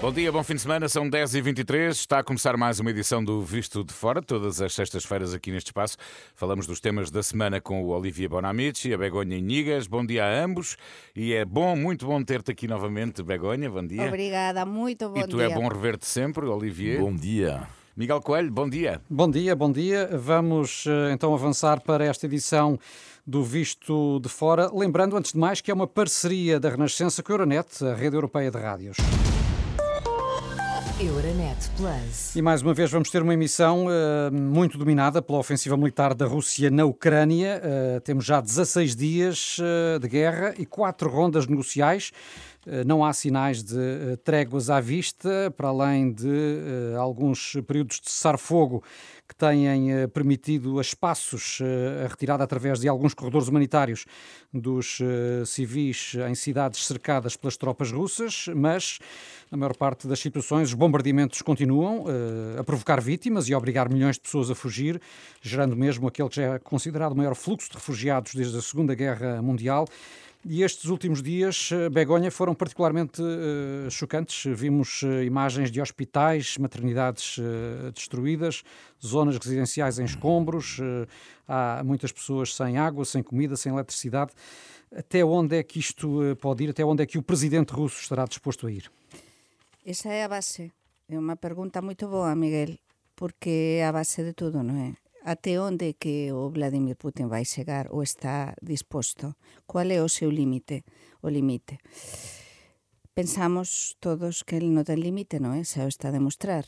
Bom dia, bom fim de semana, são 10h23, está a começar mais uma edição do Visto de Fora, todas as sextas-feiras aqui neste espaço. Falamos dos temas da semana com o Olivier Bonamici, a Begoña Íñiguez. Bom dia a ambos e é bom, muito bom ter-te aqui novamente, Begoña, bom dia. Obrigada, muito bom dia. E tu é bom rever-te sempre, Olivier. Bom dia. Miguel Coelho, bom dia. Bom dia, bom dia. Vamos então avançar para esta edição do Visto de Fora, lembrando antes de mais que é uma parceria da Renascença com a Euranet, a rede europeia de rádios. Euranet Plus. E mais uma vez vamos ter uma emissão muito dominada pela ofensiva militar da Rússia na Ucrânia. Temos já 16 dias de guerra e 4 rondas negociais. Não há sinais de tréguas à vista, para além de alguns períodos de cessar-fogo que têm permitido a espaços a retirada através de alguns corredores humanitários dos civis em cidades cercadas pelas tropas russas, mas na maior parte das situações os bombardeamentos continuam a provocar vítimas e a obrigar milhões de pessoas a fugir, gerando mesmo aquele que já é considerado o maior fluxo de refugiados desde a Segunda Guerra Mundial. E estes últimos dias, Begoña, foram particularmente chocantes. Vimos imagens de hospitais, maternidades destruídas, zonas residenciais em escombros, há muitas pessoas sem água, sem comida, sem eletricidade. Até onde é que isto pode ir? Até onde é que o presidente russo estará disposto a ir? Essa é a base. É uma pergunta muito boa, Miguel, porque é a base de tudo, não é? Até onde que o Vladimir Putin vai chegar ou está disposto? Qual é o seu límite? O limite. Pensamos todos que ele não tem límite, não é? Só está a demonstrar.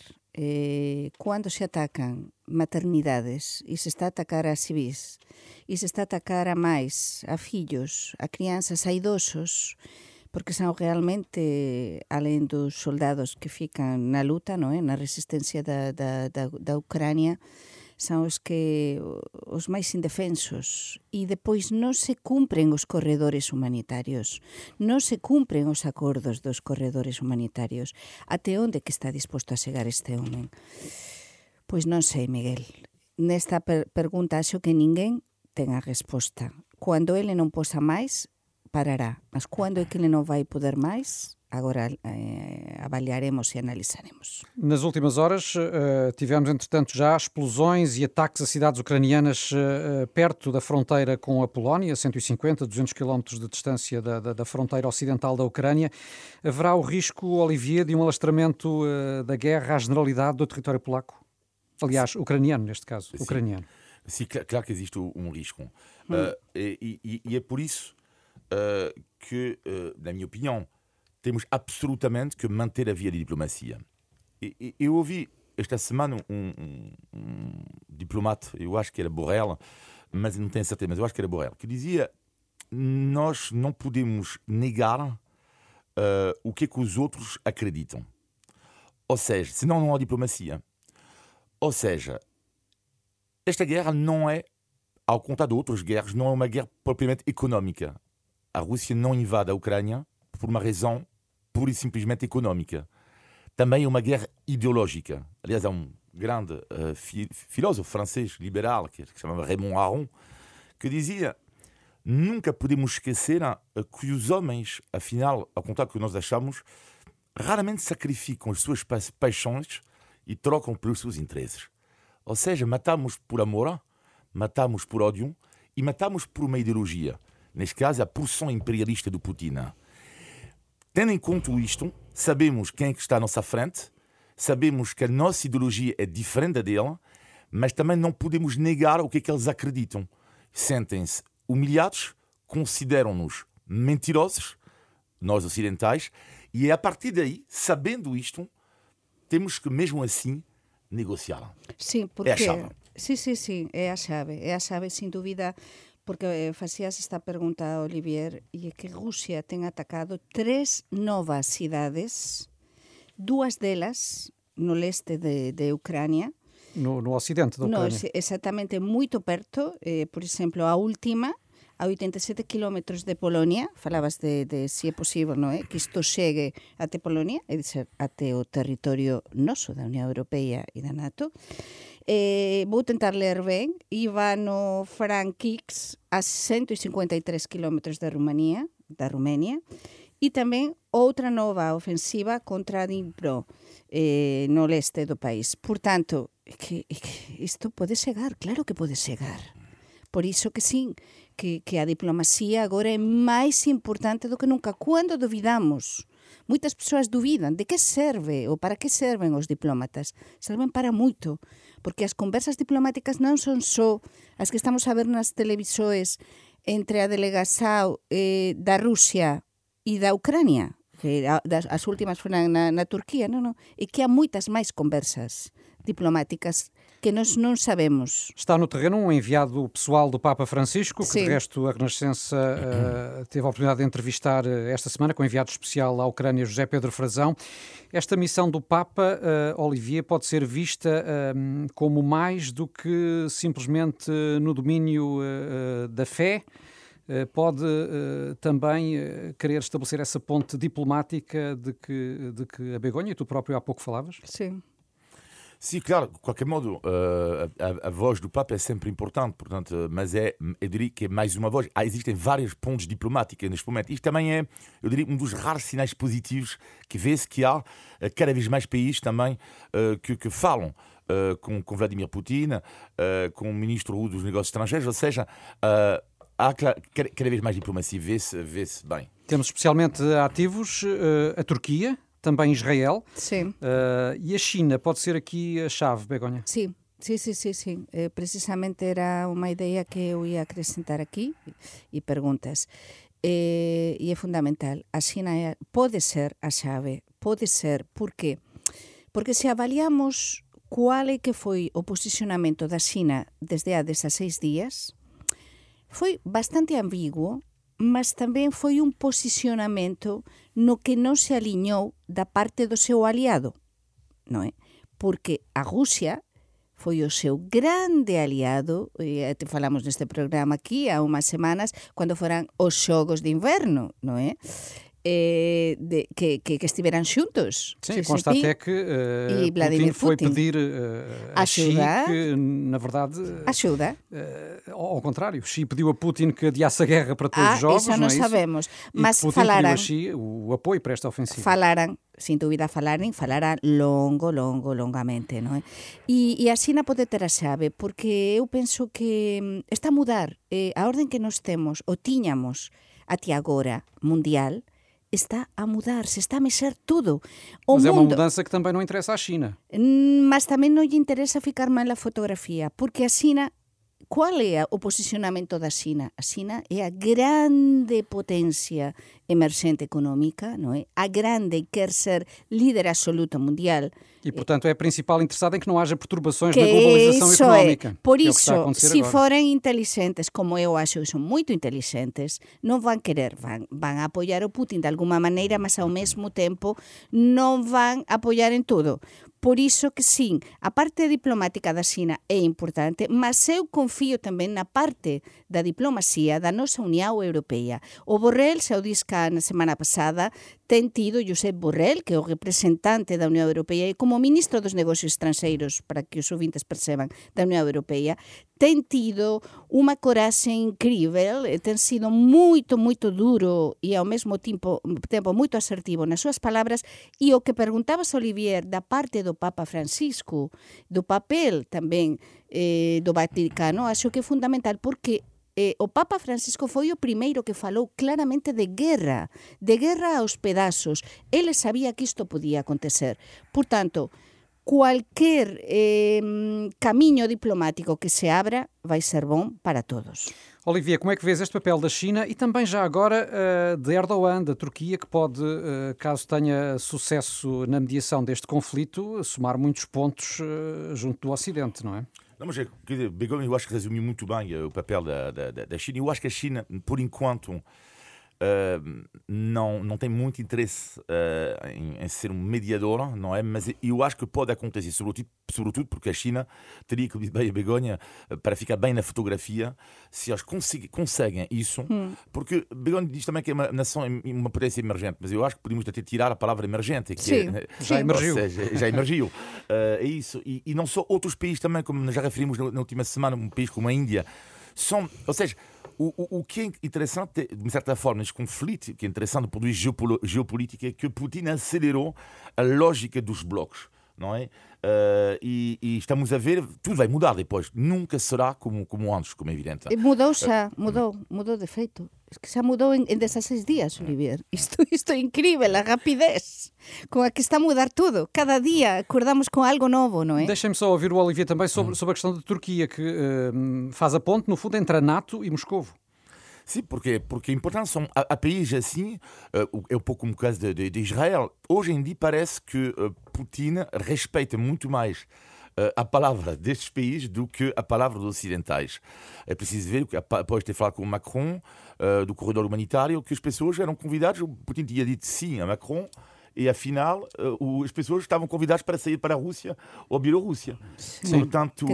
Quando se atacam maternidades e se está a atacar a civis e se está a atacar a mães, a filhos, a crianças, a idosos, porque são realmente, além dos soldados que ficam na luta, não é? Na resistência da Ucrânia, são os máis indefensos e depois non se cumpren os corredores humanitarios, non se cumpren os acordos dos corredores humanitarios. Até onde que está disposto a chegar este homem? Pois non sei, Miguel. Nesta pergunta acho que ninguén ten a resposta. Cando ele non posa máis, parará. Mas cando é que ele non vai poder máis? Agora avaliaremos e analisaremos. Nas últimas horas tivemos, entretanto, já explosões e ataques a cidades ucranianas perto da fronteira com a Polónia, 150, 200 quilómetros de distância da fronteira ocidental da Ucrânia. Haverá o risco, Olivier, de um alastramento da guerra à generalidade do território polaco? Aliás, ucraniano, neste caso. Sim. Ucraniano. Sim, claro que existe um risco. E é por isso que, na minha opinião, temos absolutamente que manter a via de diplomacia. Eu ouvi esta semana um diplomata, eu acho que era Borrell, mas não tenho certeza, mas eu acho que era Borrell, que dizia: nós não podemos negar o que os outros acreditam. Ou seja, senão não há diplomacia. Ou seja, esta guerra não é, ao contrário de outras guerras, não é uma guerra propriamente econômica. A Rússia não invade a Ucrânia por uma razão pura e simplesmente econômica. Também é uma guerra ideológica. Aliás, há um grande filósofo francês liberal, que se chamava Raymond Aron, que dizia: nunca podemos esquecer que os homens, afinal, ao contrário do que nós achamos, raramente sacrificam as suas paixões e trocam pelos seus interesses. Ou seja, matamos por amor, matamos por ódio e matamos por uma ideologia. Neste caso, a porção imperialista do Putin. Tendo em conta isto, sabemos quem é que está à nossa frente, sabemos que a nossa ideologia é diferente da dela, mas também não podemos negar o que é que eles acreditam. Sentem-se humilhados, consideram-nos mentirosos, nós ocidentais, e a partir daí, sabendo isto, temos que mesmo assim negociar. Sim, porque... é a chave. Sim, é a chave, sem dúvida. Porque facías esta pergunta a Olivier, e é que Rusia ten atacado 3 novas cidades, 2 delas no leste de Ucrânia. No ocidente da Ucrânia. No, exactamente, muito perto. Por exemplo, a última a 87 quilómetros de Polónia, falabas de se é possível, non é? Que isto chegue até Polónia, é dizer, até o territorio noso da Unión Europea e da NATO. Vou tentar ler ben. Ivano Frankivsk, a 153 quilómetros da Roménia, e tamén outra nova ofensiva contra Dnipro no leste do país. Portanto, que isto pode chegar, claro que pode chegar. Por iso que sim, que a diplomacia agora é máis importante do que nunca. Cando duvidamos, moitas persoas duvidan de que serve ou para que serven os diplomatas. Serven para moito, porque as conversas diplomáticas non son só as que estamos a ver nas televisões entre a delegação da Rússia e da Ucrânia, que as últimas foram na Turquía, non? E que há moitas máis conversas diplomáticas que nós não sabemos. Está no terreno um enviado pessoal do Papa Francisco, que sim, de resto a Renascença teve a oportunidade de entrevistar esta semana com o enviado especial à Ucrânia, José Pedro Frazão. Esta missão do Papa, Olivier, pode ser vista como mais do que simplesmente no domínio da fé? Pode também querer estabelecer essa ponte diplomática de que a Begoña e tu próprio há pouco falavas? Sim. Sim, claro, de qualquer modo, a voz do Papa é sempre importante, portanto, mas eu diria que é mais uma voz. Existem várias pontes diplomáticas neste momento. Isto também é, eu diria, um dos raros sinais positivos que vê-se que há cada vez mais países também que falam com Vladimir Putin, com o ministro russo dos negócios estrangeiros, ou seja, há cada vez mais diplomacia, vê-se bem. Temos especialmente ativos a Turquia, também Israel. Sim. E a China pode ser aqui a chave, Begoña? Sim. Precisamente era uma ideia que eu ia acrescentar aqui e perguntas. E é fundamental. A China pode ser a chave. Pode ser. Por quê? Porque se avaliamos qual é que foi o posicionamento da China desde há 16 dias, foi bastante ambíguo, mas tamén foi un posicionamento no que non se aliñou da parte do seu aliado, non é? Porque a Rusia foi o seu grande aliado, e te falamos neste programa aquí há umas semanas, cando foran os xogos de inverno, non é? Que estiveran xuntos. Sim, consta até que Putin foi pedir a Xi que, na verdade, ajuda. Ao contrário, Xi pediu a Putin que adiasse a guerra para todos os jogos. Isso não sabemos. E mas Putin falaram, pediu a Xi o apoio para esta ofensiva. Falaram, sem dúvida, falaram longamente, não é? E a China pode ter a chave, porque eu penso que está a mudar. A ordem que nós temos, ou tínhamos até agora, mundial, está a mudar, se está a mexer tudo. Mas é uma mudança que também não interessa à China. Mas também não lhe interessa ficar mal na fotografia, porque a China, qual é o posicionamento da China? A China é a grande potência emergente económica, não é? A grande e quer ser líder absoluto mundial. E, portanto, é a principal interessada em que não haja perturbações na globalização económica. É. Por isso, se forem inteligentes, como eu acho que são muito inteligentes, não vão querer, vão apoiar o Putin de alguma maneira, mas ao mesmo tempo não vão apoiar em tudo. Por isso que sim, a parte diplomática da China é importante, mas eu confio também na parte da diplomacia da nossa União Europeia. O Borrell, se eu disse que na semana passada, tem tido Josep Borrell, que é o representante da União Europeia, e como ministro dos negócios estrangeiros, para que os ouvintes percebam, da União Europeia, tem tido uma coragem incrível, tem sido muito duro e ao mesmo tempo muito assertivo nas suas palavras. E o que perguntavas, Olivier, da parte do Papa Francisco, do papel também do Vaticano, acho que é fundamental, porque o Papa Francisco foi o primeiro que falou claramente de guerra aos pedaços. Ele sabia que isto podia acontecer. Portanto, qualquer caminho diplomático que se abra vai ser bom para todos. Olivier, como é que vês este papel da China e também já agora de Erdogan, da Turquia, que pode, caso tenha sucesso na mediação deste conflito, somar muitos pontos junto do Ocidente, não é? Não, mas Begoña, eu acho que resumiu muito bem o papel da China. Eu acho que a China, por enquanto, não tem muito interesse em ser um mediador, não é? Mas eu acho que pode acontecer, sobretudo porque a China teria que dizer bem a Begoña para ficar bem na fotografia, se eles conseguem isso, porque Begoña diz também que é uma nação, uma potência emergente, mas eu acho que podemos até tirar a palavra emergente, que sim, é, sim. Já emergiu. É isso, e não só outros países também, como já referimos na última semana, um país como a Índia, são, ou seja, o que é interessante, de certa forma, este conflito, que é interessante do ponto de vista geopolítico, é que Putin acelerou a lógica dos blocos, não é? E estamos a ver, tudo vai mudar depois, nunca será como antes, como é evidente. Mudou de feito. Que já mudou en 16 días, Olivier. Isto é incrível, a rapidez com a que está a mudar tudo. Cada dia acordamos com algo novo, não é? Deixem-me só ouvir o Olivier também sobre a questão da Turquia, que faz a ponte, no fundo, entre a NATO e Moscou. Sim, porque é importante. Há países assim, é um pouco como o caso de Israel. Hoje em dia parece que Putin respeita muito mais a palavra destes países do que a palavra dos ocidentais. É preciso ver, após ter falado com o Macron do corredor humanitário, que as pessoas eram convidadas, o Putin tinha dito sim a Macron, e afinal as pessoas estavam convidadas para sair para a Rússia ou a Bielorrússia. Sim. Portanto,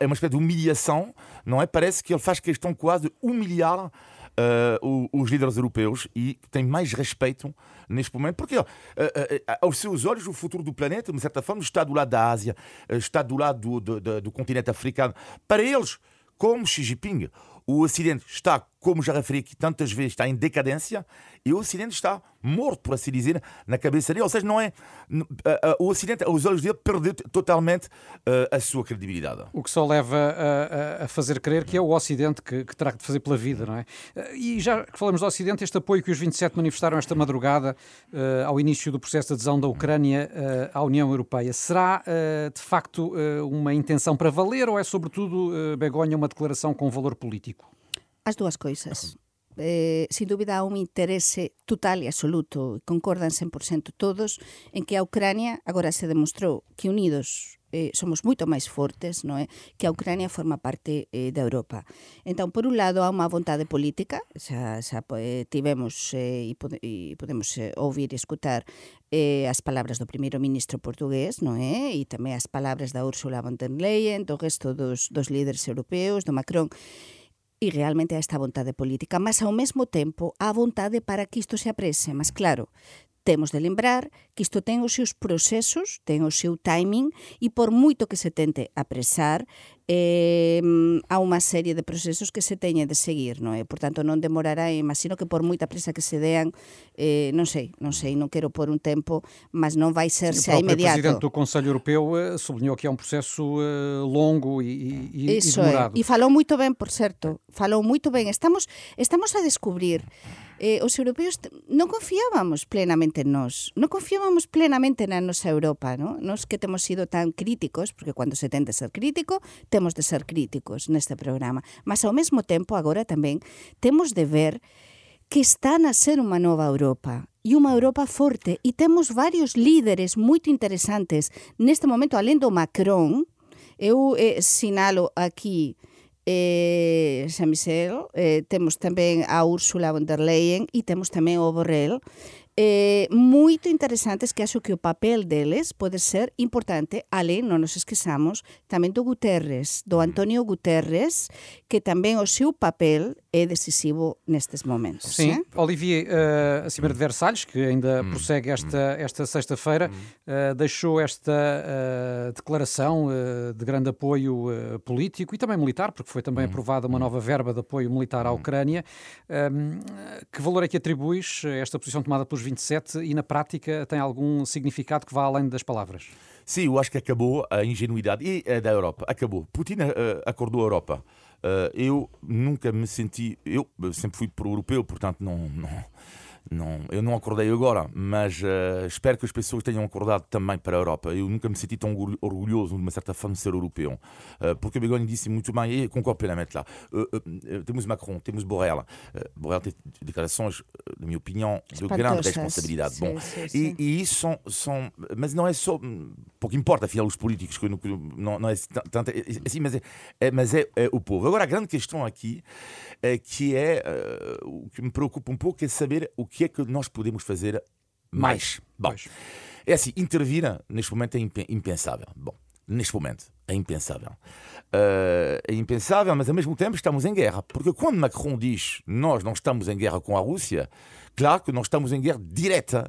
é uma espécie de humilhação, não é? Parece que ele faz questão quase de humilhar os líderes europeus, e têm mais respeito neste momento, porque aos seus olhos o futuro do planeta, de certa forma, está do lado da Ásia, está do lado do continente africano. Para eles, como Xi Jinping, o Ocidente está, como já referi aqui tantas vezes, está em decadência, e o Ocidente está morto, por assim dizer, na cabeça dele. Ou seja, não é, o Ocidente, aos olhos dele, perdeu totalmente a sua credibilidade. O que só leva a fazer crer que é o Ocidente que terá que fazer pela vida, não é? E já que falamos do Ocidente, este apoio que os 27 manifestaram esta madrugada ao início do processo de adesão da Ucrânia à União Europeia, será de facto uma intenção para valer, ou é sobretudo, Begoña, uma declaração com valor político? As dúas coisas. Sin dúbida há un interese total e absoluto, concordan 100% todos, en que a Ucrania agora se demostrou que unidos somos moito máis fortes, non é? Que a Ucrania forma parte da Europa. Entón, por un lado, há unha vontade política, xa tivemos e podemos ouvir e escutar as palabras do primeiro ministro portugués, non é? E tamén as palabras da Ursula von der Leyen, do resto dos líderes europeos, do Macron. E realmente há esta vontade política, mas ao mesmo tempo há vontade para que isto se apresse. Mas claro, temos de lembrar que isto ten os seus procesos, ten o seu timing, e por moito que se tente apresar, há unha serie de procesos que se teñen de seguir, non é? Portanto, non demorará, imagino que por moita presa que se dean, non sei, non quero pôr un tempo, mas non vai ser xa imediato. O presidente do Conselho Europeu sublinhou que é un proceso longo e demorado. E falou moito ben, por certo, falou moito ben. Estamos a descubrir, os europeos non confiábamos plenamente nós. Non confiábamos plenamente na nosa Europa, non? Nós que temos sido tan críticos, porque cando se ten de ser crítico, temos de ser críticos neste programa. Mas ao mesmo tempo, agora tamén, temos de ver que están a ser unha nova Europa, e unha Europa forte, e temos varios líderes moito interesantes. Neste momento, alén do Macron, eu sinalo aquí San Michel, temos tamén a Ursula von der Leyen, e temos tamén o Borrell, moito interesantes, que acho que o papel deles pode ser importante. Além, non nos esquezamos tamén do Guterres, do António Guterres, que tamén o seu papel é decisivo nestes momentos. Sim, Olivier, a Cimeira de Versalhes, que ainda prossegue esta sexta-feira, deixou esta declaração de grande apoio político e também militar, porque foi também aprovada uma nova verba de apoio militar à Ucrânia. Que valor é que atribuis a esta posição tomada pelos 27, e na prática tem algum significado que vá além das palavras? Sim, eu acho que acabou a ingenuidade da Europa. Acabou. Putin acordou a Europa. Eu nunca me senti... Eu sempre fui pro-europeu, portanto não Não, eu não acordei agora, mas espero que as pessoas tenham acordado também para a Europa. Eu nunca me senti tão orgulhoso, de uma certa forma, de ser europeu. Porque a Begoña disse muito bem, e concordo plenamente lá. Temos Macron, temos Borrell. Borrell tem declarações, na minha opinião, de grande responsabilidade. Bom, sim. E isso são. Mas não é só. Porque importa, afinal, os políticos, que não é tanto. Assim, mas é o povo. Agora, a grande questão aqui, que é o que me preocupa um pouco, é saber o que é que nós podemos fazer mais. Bom, é assim, intervir neste momento é impensável. Bom, neste momento é impensável. É impensável, mas ao mesmo tempo estamos em guerra. Porque quando Macron diz nós não estamos em guerra com a Rússia, claro que nós estamos em guerra direta,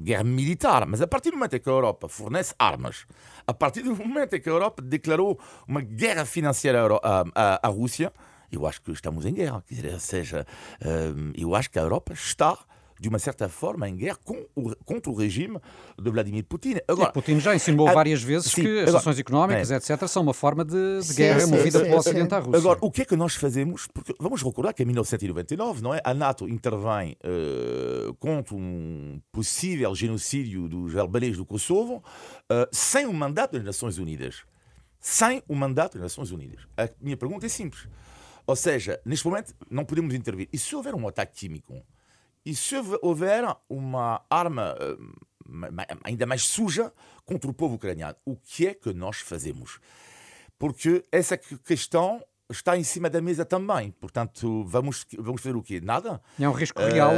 guerra militar. Mas a partir do momento em que a Europa fornece armas, a partir do momento em que a Europa declarou uma guerra financeira à Rússia, eu acho que estamos em guerra. Quer dizer, ou seja, eu acho que a Europa está, de uma certa forma, em guerra contra o regime de Vladimir Putin. Agora, Putin já insinuou várias vezes que as sanções económicas, etc., são uma forma de guerra movida pelo Ocidente à Rússia. Agora, o que é que nós fazemos? Porque vamos recordar que em 1999, não é? A NATO intervém contra um possível genocídio dos albaneses do Kosovo sem o mandato das Nações Unidas. Sem o mandato das Nações Unidas. A minha pergunta é simples. Ou seja, neste momento não podemos intervir. E se houver um ataque químico? E se houver uma arma ainda mais suja contra o povo ucraniano, o que é que nós fazemos? Porque essa questão está em cima da mesa também. Portanto, vamos fazer o quê? Nada? É um risco real,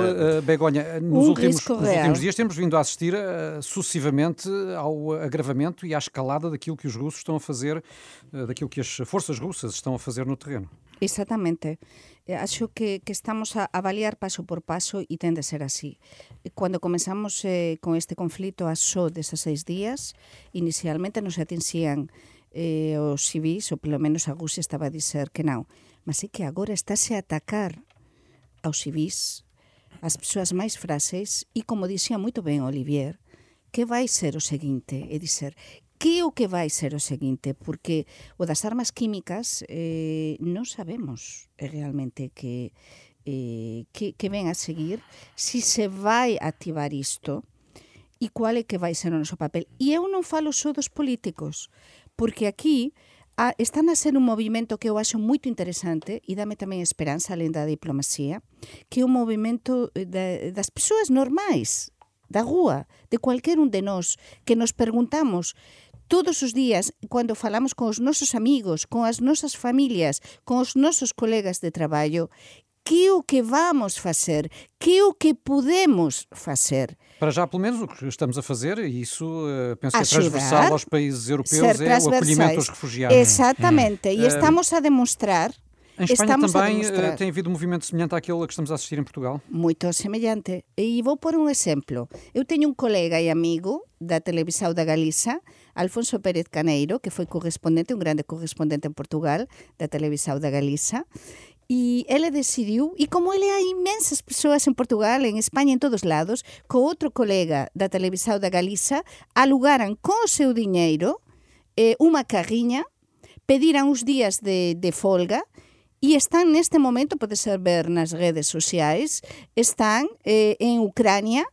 Begoña. Nos últimos dias temos vindo a assistir sucessivamente ao agravamento e à escalada daquilo que os russos estão a fazer, daquilo que as forças russas estão a fazer no terreno. Exactamente. Acho que estamos a avaliar paso por paso y ten de ser así. Cuando comenzamos con este conflito a só de esos 6 días, inicialmente nos atingían os civis, ou pelo menos a Rusia estaba a dizer que non. Mas é que agora estáse a atacar aos civis, as persoas máis frágeis, e como dixía moito ben Olivier, que vai ser o seguinte, é dizer... Que vai ser o seguinte, porque o das armas químicas non sabemos realmente que ven a seguir, se se vai activar isto e qual é que vai ser o noso papel. E eu non falo só dos políticos, porque aquí están a ser un movimento que eu acho moito interesante e dame tamén esperanza além da diplomacia, que é un movimento das persoas normais, da rúa, de cualquier un de nós, que nos preguntamos todos os días, cando falamos con os nosos amigos, con as nosas familias, con os nosos colegas de traballo, que é o que vamos facer, que é o que podemos fazer. Para já, pelo menos, o que estamos a fazer, e isso penso que é transversal aos países europeus, é o acolhimento aos refugiados. Exatamente, e estamos a demonstrar. Em Espanha também tem havido um movimento semelhante àquele que estamos a assistir em Portugal? Muito semelhante. E vou pôr um exemplo. Eu tenho um colega e amigo da Televisão da Galiza, Alfonso Pérez Caneiro, que foi correspondente, um grande correspondente em Portugal, da Televisão da Galiza. E ele decidiu, e como ele há imensas pessoas em Portugal, em Espanha, em todos lados, com outro colega da Televisão da Galiza, alugaram com o seu dinheiro uma carrinha, pediram uns dias de folga, e están neste momento, pode ser ver nas redes sociais, están en Ucrania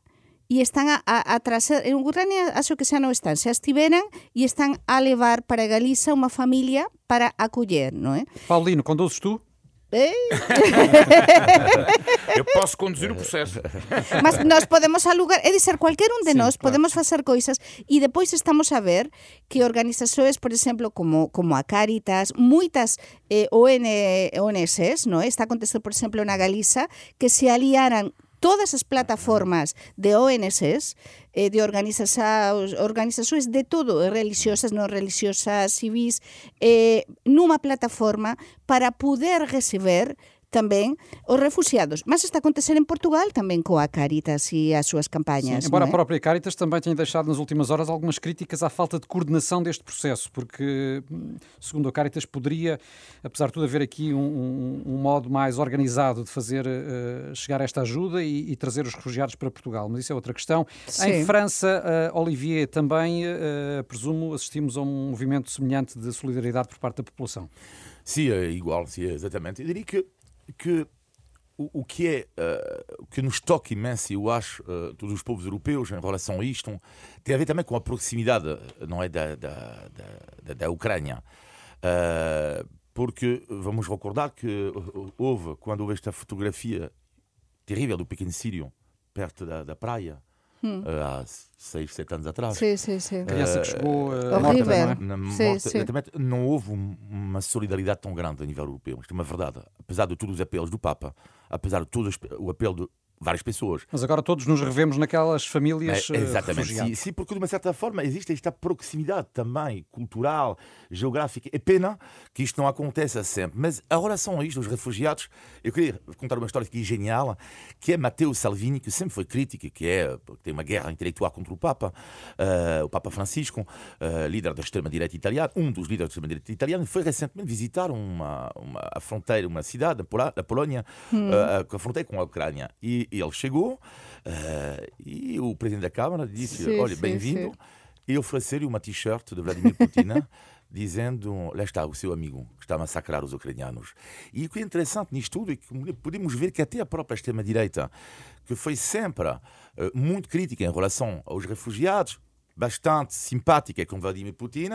e están a trazer... En Ucrania acho que xa non están, xa estiveran e están a levar para Galiza unha familia para acoller, non é? Paulino, conduzes tú? Eu posso conduzir o processo. Mas nós podemos alugar, é dizer, qualquer um de nós, claro, podemos fazer coisas. E depois estamos a ver que organizações, por exemplo, como a Cáritas, muitas ONGs, não é? Está acontecendo, por exemplo, na Galiza, que se aliaram todas as plataformas de ONGs, de organizações de todo, religiosas, non religiosas, civis, nunha plataforma para poder receber também os refugiados. Mas está a acontecer em Portugal também com a Cáritas e as suas campanhas. Sim, embora a própria Cáritas também tenha deixado nas últimas horas algumas críticas à falta de coordenação deste processo, porque, segundo a Cáritas, poderia, apesar de tudo, haver aqui um modo mais organizado de fazer chegar esta ajuda e trazer os refugiados para Portugal. Mas isso é outra questão. Sim. Em França, Olivier, também, presumo, assistimos a um movimento semelhante de solidariedade por parte da população. Sim, é igual, sim, exatamente. Eu diria que o que nos toca imenso, eu acho, todos os povos europeus em relação a isto, tem a ver também com a proximidade, não é, da Ucrânia. Porque vamos recordar que houve, quando houve esta fotografia terrível do pequeno sírio perto da praia, há 6-7 anos atrás, a criança que chegou não houve uma solidariedade tão grande a nível europeu. Isto é uma verdade, apesar de todos os apelos do Papa, apesar de todo o apelo de várias pessoas. Mas agora todos nos revemos naquelas famílias refugiadas. Sim, porque de uma certa forma existe esta proximidade também cultural, geográfica. É pena que isto não aconteça sempre. Mas em relação a isto, os refugiados, eu queria contar uma história aqui genial, que é Matteo Salvini, que sempre foi crítico, que tem uma guerra intelectual contra o Papa, o Papa Francisco, líder da extrema-direita italiana, um dos líderes da extrema-direita italiana, foi recentemente visitar a fronteira, uma cidade, a Polónia, a fronteira com a Ucrânia. E ele chegou e o presidente da Câmara disse, olha, bem-vindo, e ofereceu-lhe uma t-shirt de Vladimir Putin, dizendo, lá está o seu amigo, que está a massacrar os ucranianos. E o que é interessante nisto tudo é que podemos ver que até a própria extrema-direita, que foi sempre muito crítica em relação aos refugiados, bastante simpática com Vladimir Putin,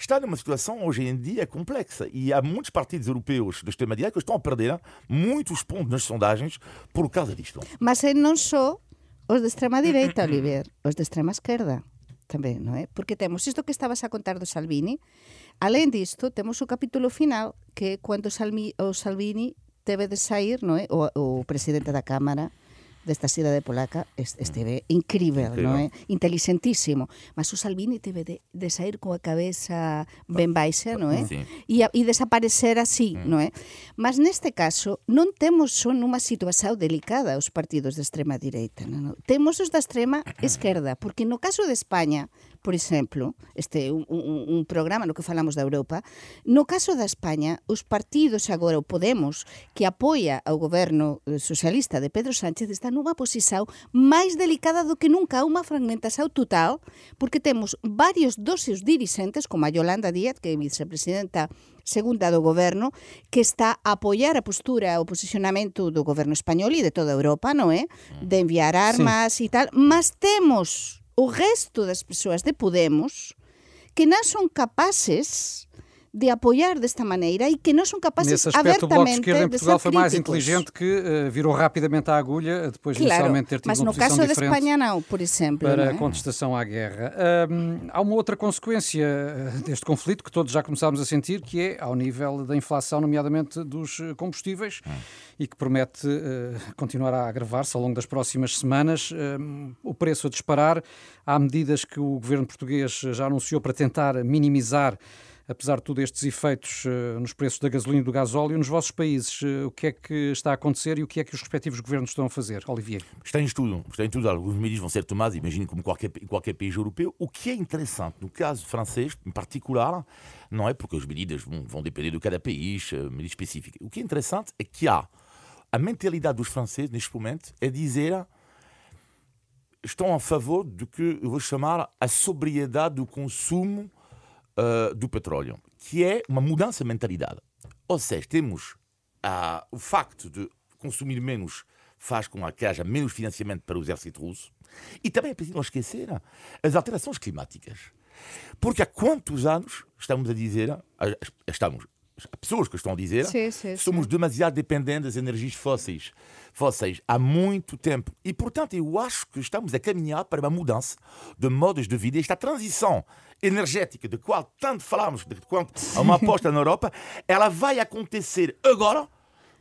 está numa situação hoje em dia complexa e há muitos partidos europeus da extrema-direita que estão a perder muitos pontos nas sondagens por causa disto. Mas não só os de extrema-direita, Olivier, os de extrema-esquerda também, não é? Porque temos isto que estavas a contar do Salvini, além disto, temos o capítulo final, que é quando o Salvini teve de sair, não é? O presidente da Câmara desta cidade polaca, esteve incrível, não é? Inteligentíssimo. Mas o Salvini teve de sair com a cabeça bem baixa, não é? E desaparecer assim, não é? Mas neste caso, não temos só numa situação delicada os partidos de extrema direita, não? Temos os da extrema esquerda, porque no caso de Espanha, por exemplo, este un programa no que falamos da Europa, no caso da España, os partidos agora, o Podemos, que apoia ao goberno socialista de Pedro Sánchez, está nunha posición máis delicada do que nunca, unha fragmentación total, porque temos varios dos seus dirigentes, como a Yolanda Díaz, que é vicepresidenta segunda do goberno, que está a apoiar a postura, o posicionamento do goberno español e de toda a Europa, non é? De enviar armas e tal, mas temos o resto das persoas de Podemos que non son capaces de apoiar desta maneira e que non son capaces abertamente de ser críticos. Nesse aspecto, o Bloco de Esquerda em Portugal foi máis inteligente, que virou rapidamente a agulha depois de inicialmente ter tido uma posição diferente. Mas no caso da Espanha não, por exemplo. Para a contestação à guerra. Há uma outra consequência deste conflito que todos já começámos a sentir, que é ao nível da inflação, nomeadamente dos combustíveis, e que promete continuar a agravar-se ao longo das próximas semanas. O preço a disparar. Há medidas que o governo português já anunciou para tentar minimizar, apesar de tudo, estes efeitos nos preços da gasolina e do gasóleo. Nos vossos países, o que é que está a acontecer e o que é que os respectivos governos estão a fazer? Olivier. Está em estudo. Alguns medidas vão ser tomadas, imagino, como qualquer país europeu. O que é interessante, no caso francês, em particular, não é porque as medidas vão depender de cada país, medidas específicas. O que é interessante é que a mentalidade dos franceses, neste momento, é dizer... estão a favor do que eu vou chamar a sobriedade do consumo do petróleo, que é uma mudança de mentalidade. Ou seja, temos o facto de consumir menos faz com que haja menos financiamento para o exército russo, e também é preciso não esquecer as alterações climáticas. Porque há quantos anos estamos a dizer, há pessoas que estão a dizer, somos demasiado dependentes das energias fósseis há muito tempo. E, portanto, eu acho que estamos a caminhar para uma mudança de modos de vida. Esta transição energética, de qual tanto falámos, de quanto há uma aposta na Europa, ela vai acontecer agora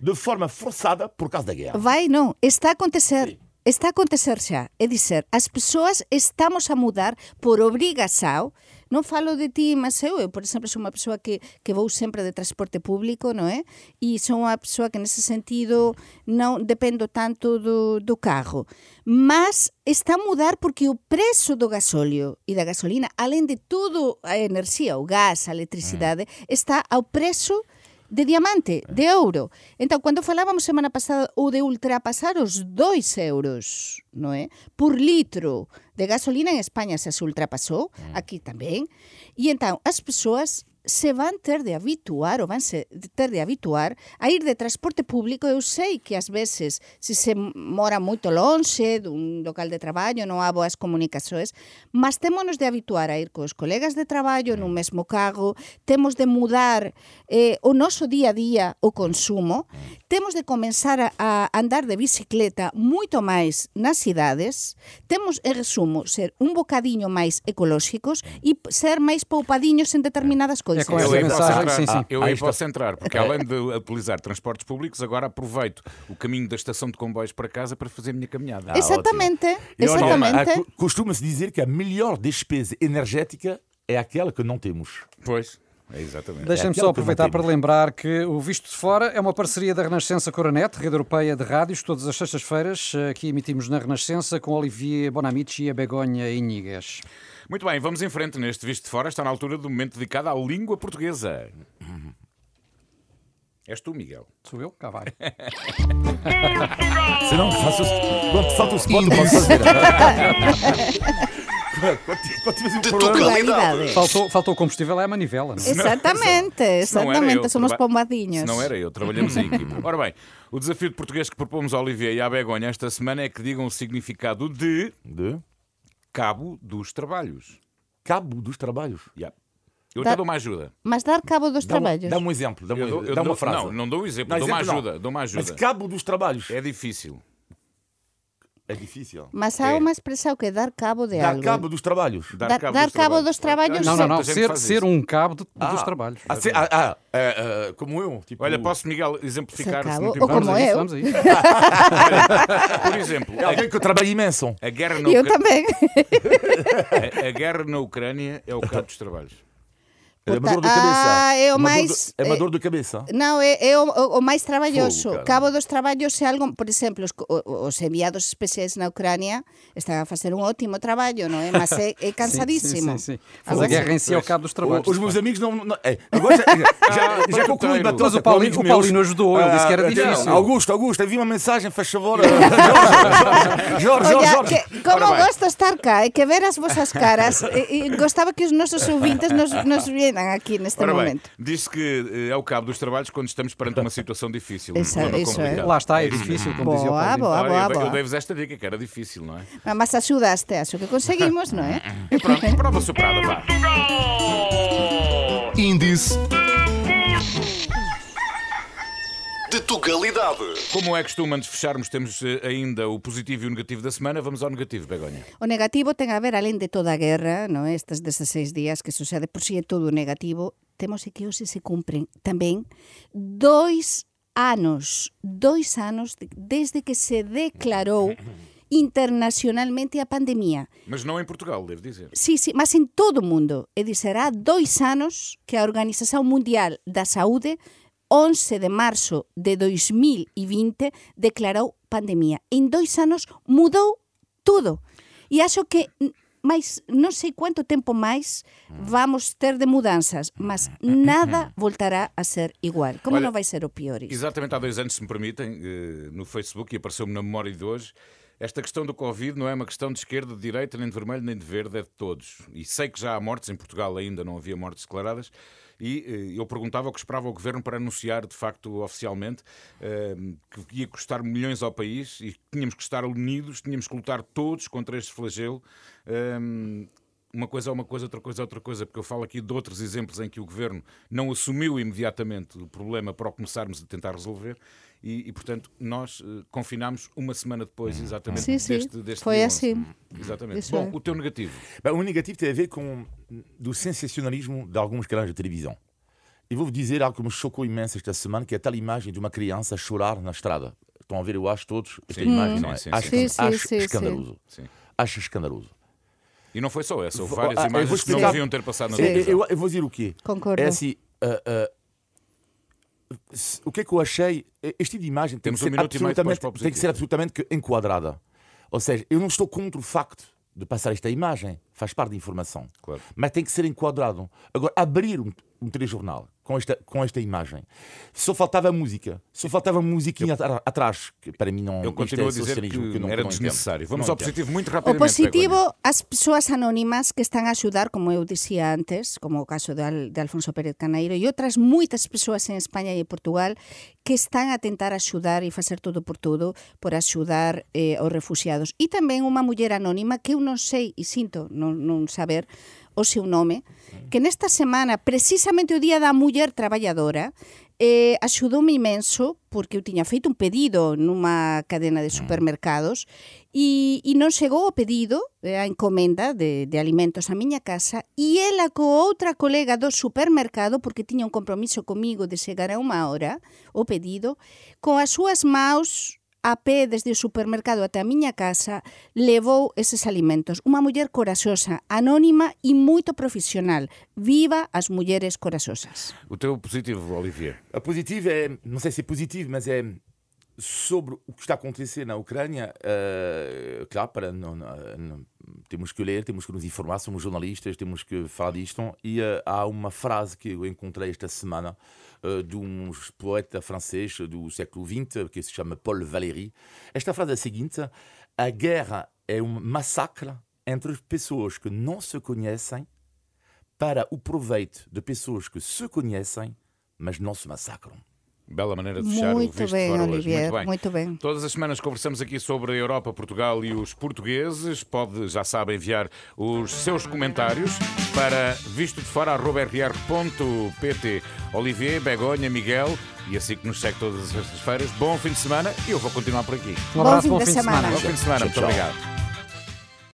de forma forçada por causa da guerra. Vai, não. Está a acontecer. Sim. Está a acontecer já. É dizer, as pessoas estamos a mudar por obrigação. Não falo de ti, mas eu, por exemplo, sou uma pessoa que vou sempre de transporte público, não é? E sou uma pessoa que, nesse sentido, não dependo tanto do carro. Mas está a mudar porque o preço do gasóleo e da gasolina, além de tudo a energia, o gás, a eletricidade, está ao preço de diamante, de ouro. Então, quando falávamos semana passada ou de ultrapassar os 2 euros, não é? Por litro de gasolina, em Espanha se ultrapassou, aqui também. E então, as pessoas se vão ter de habituar, ou vão se ter de habituar a ir de transporte público. Eu sei que às vezes, se se mora muito longe de um local de trabalho, não há boas comunicações, mas temos de habituar a ir com os colegas de trabalho no mesmo carro, temos de mudar o nosso dia a dia, o consumo, temos de começar a andar de bicicleta muito mais nas cidades, temos, em resumo, ser um bocadinho mais ecológicos e ser mais poupadinhos em determinadas coisas. É com essa mensagem, sim. Eu aí posso entrar, porque além de utilizar transportes públicos, agora aproveito o caminho da estação de comboios para casa para fazer a minha caminhada. Exatamente. Costuma-se dizer que a melhor despesa energética é aquela que não temos. Pois. Exatamente. Deixem-me só aproveitar para lembrar que o Visto de Fora é uma parceria da Renascença com a Euranet, rede europeia de rádios. Todas as sextas-feiras aqui emitimos na Renascença com Olivier Bonamici e a Begoña Íñiguez. Muito bem, vamos em frente neste Visto de Fora. Está na altura do momento dedicado à língua portuguesa. És tu, Miguel. Sou eu? Cá vai. Se não, faço falta o segundo. Faltou combustível, é a manivela, não é? Exatamente, somos pombadinhos. Se não era eu, trabalhamos em equipe. Ora bem, o desafio de português que propomos ao Olivier e à Begoña esta semana é que digam o significado de cabo dos trabalhos. Cabo dos trabalhos? Yeah. Eu até dou uma ajuda. Mas dar cabo dos trabalhos? Dá um exemplo, dá uma frase. Não dou um exemplo, dou uma ajuda. Mas cabo dos trabalhos? É difícil. É difícil. Mas há uma expressão que é dar cabo de algo. Dar cabo dos trabalhos. Dar cabo dos trabalhos. Não. Ser um cabo dos trabalhos. Como eu. Tipo... Olha, posso, Miguel, exemplificar? Ou como eu. Por exemplo. É alguém que trabalha imenso. Eu também. A guerra na Ucrânia é o cabo dos trabalhos. É uma dor de cabeça. É uma dor de cabeça. Não, é o mais trabalhoso. Fogo, cabo dos trabalhos é algo... Por exemplo, os enviados especiais na Ucrânia estão a fazer um ótimo trabalho, não é? Mas é cansadíssimo. sim. Mas a guerra em si é o cabo dos trabalhos. Os meus amigos não... Agora já concluí. Mas o Paulino ajudou. Ele disse que era difícil. Augusto, havia uma mensagem, faz favor. Jorge. Como gosto de estar cá, é que ver as vossas caras. Gostava que os nossos ouvintes nos vieram aqui neste momento. Diz-se que é o cabo dos trabalhos quando estamos perante uma situação difícil. Isso é. Lá está, é difícil, como dizia o Paulo. Boa. Eu devo-vos esta dica, que era difícil, não é? Mas ajudaste, acho que conseguimos, não é? E pronto, prova superada, vá. Índice de Tugalidade. Como é costume, antes de fecharmos, temos ainda o positivo e o negativo da semana. Vamos ao negativo, Begoña. O negativo tem a ver, além de toda a guerra, não é? Estes 16 dias, que sucede por si é tudo negativo, temos que hoje se cumprem também 2 anos desde que se declarou internacionalmente a pandemia. Mas não em Portugal, devo dizer. Sim, mas em todo o mundo. É dizer, há 2 anos que a Organização Mundial da Saúde, 11 de marzo de 2020, declarou pandemia. Em 2 anos mudou tudo. E acho que mais, não sei quanto tempo mais vamos ter de mudanças, mas nada voltará a ser igual. Como não vai ser o pior isso? Exatamente há 2 anos, se me permitem, no Facebook, e apareceu-me na memória de hoje, esta questão do Covid não é uma questão de esquerda, de direita, nem de vermelho, nem de verde, é de todos. E sei que já há mortes, em Portugal ainda não havia mortes declaradas, e eu perguntava o que esperava o Governo para anunciar, de facto, oficialmente, que ia custar milhões ao país e que tínhamos que estar unidos, tínhamos que lutar todos contra este flagelo. Uma coisa é uma coisa, outra coisa é outra coisa, porque eu falo aqui de outros exemplos em que o Governo não assumiu imediatamente o problema para o começarmos a tentar resolver. E portanto, nós confinámos uma semana depois, exatamente, deste foi assim. Exatamente. Isso. Bom, o teu negativo. O negativo tem a ver com do sensacionalismo de alguns canais de televisão. E vou-vos dizer algo que me chocou imenso esta semana, que é a tal imagem de uma criança a chorar na estrada. Estão a ver, eu acho todos esta imagem, não é? Acho escandaloso. Acho escandaloso. E não foi só essa, houve várias imagens que não deviam ter passado na televisão. Eu vou dizer o quê? Concordo. É assim... O que é que eu achei? Este tipo de imagem tem que ser absolutamente enquadrada. Ou seja, eu não estou contra o facto de passar esta imagem. faz parte da informação, claro, mas tem que ser enquadrado. Agora, abrir um telejornal com esta imagem, só faltava música, atrás, que para mim não... Eu continuo a dizer que não, era desnecessário. Vamos ao positivo muito rapidamente. O positivo, as pessoas anónimas que estão a ajudar, como eu dizia antes, como o caso de Alfonso Pérez Caneiro e outras muitas pessoas em Espanha e Portugal que estão a tentar ajudar e fazer tudo por tudo, por ajudar os refugiados. E também uma mulher anónima que eu não sei e sinto não saber o seu nome, que nesta semana, precisamente o Dia da Mulher Trabalhadora, ajudou-me imenso, porque eu tinha feito um pedido numa cadena de supermercados e não chegou o pedido, a encomenda de alimentos à minha casa, e ela com outra colega do supermercado, porque tinha um compromisso comigo de chegar a 1 hora o pedido, com as suas mãos a pé desde o supermercado até a minha casa, levou esses alimentos. Uma mulher corajosa, anónima e muito profissional. Viva as mulheres corajosas. O teu positivo, Olivier? A positiva é, não sei se é positivo, mas é sobre o que está a acontecer na Ucrânia. Claro, temos que ler, temos que nos informar, somos jornalistas, temos que falar disto. E há uma frase que eu encontrei esta semana, de um poeta francês do século XX, que se chama Paul Valéry. Esta frase é a seguinte: a guerra é um massacre entre pessoas que não se conhecem para o proveito de pessoas que se conhecem, mas não se massacram. Bela maneira de fechar o Visto de Fora hoje. Muito bem. Todas as semanas conversamos aqui sobre a Europa, Portugal e os portugueses. Pode, já sabe, enviar os seus comentários para vistodefora@rr.pt. Olivier, Begoña, Miguel, e assim que nos segue todas as sextas-feiras, bom fim de semana, e eu vou continuar por aqui. Um abraço, bom fim de semana. Bom fim de semana, muito obrigado.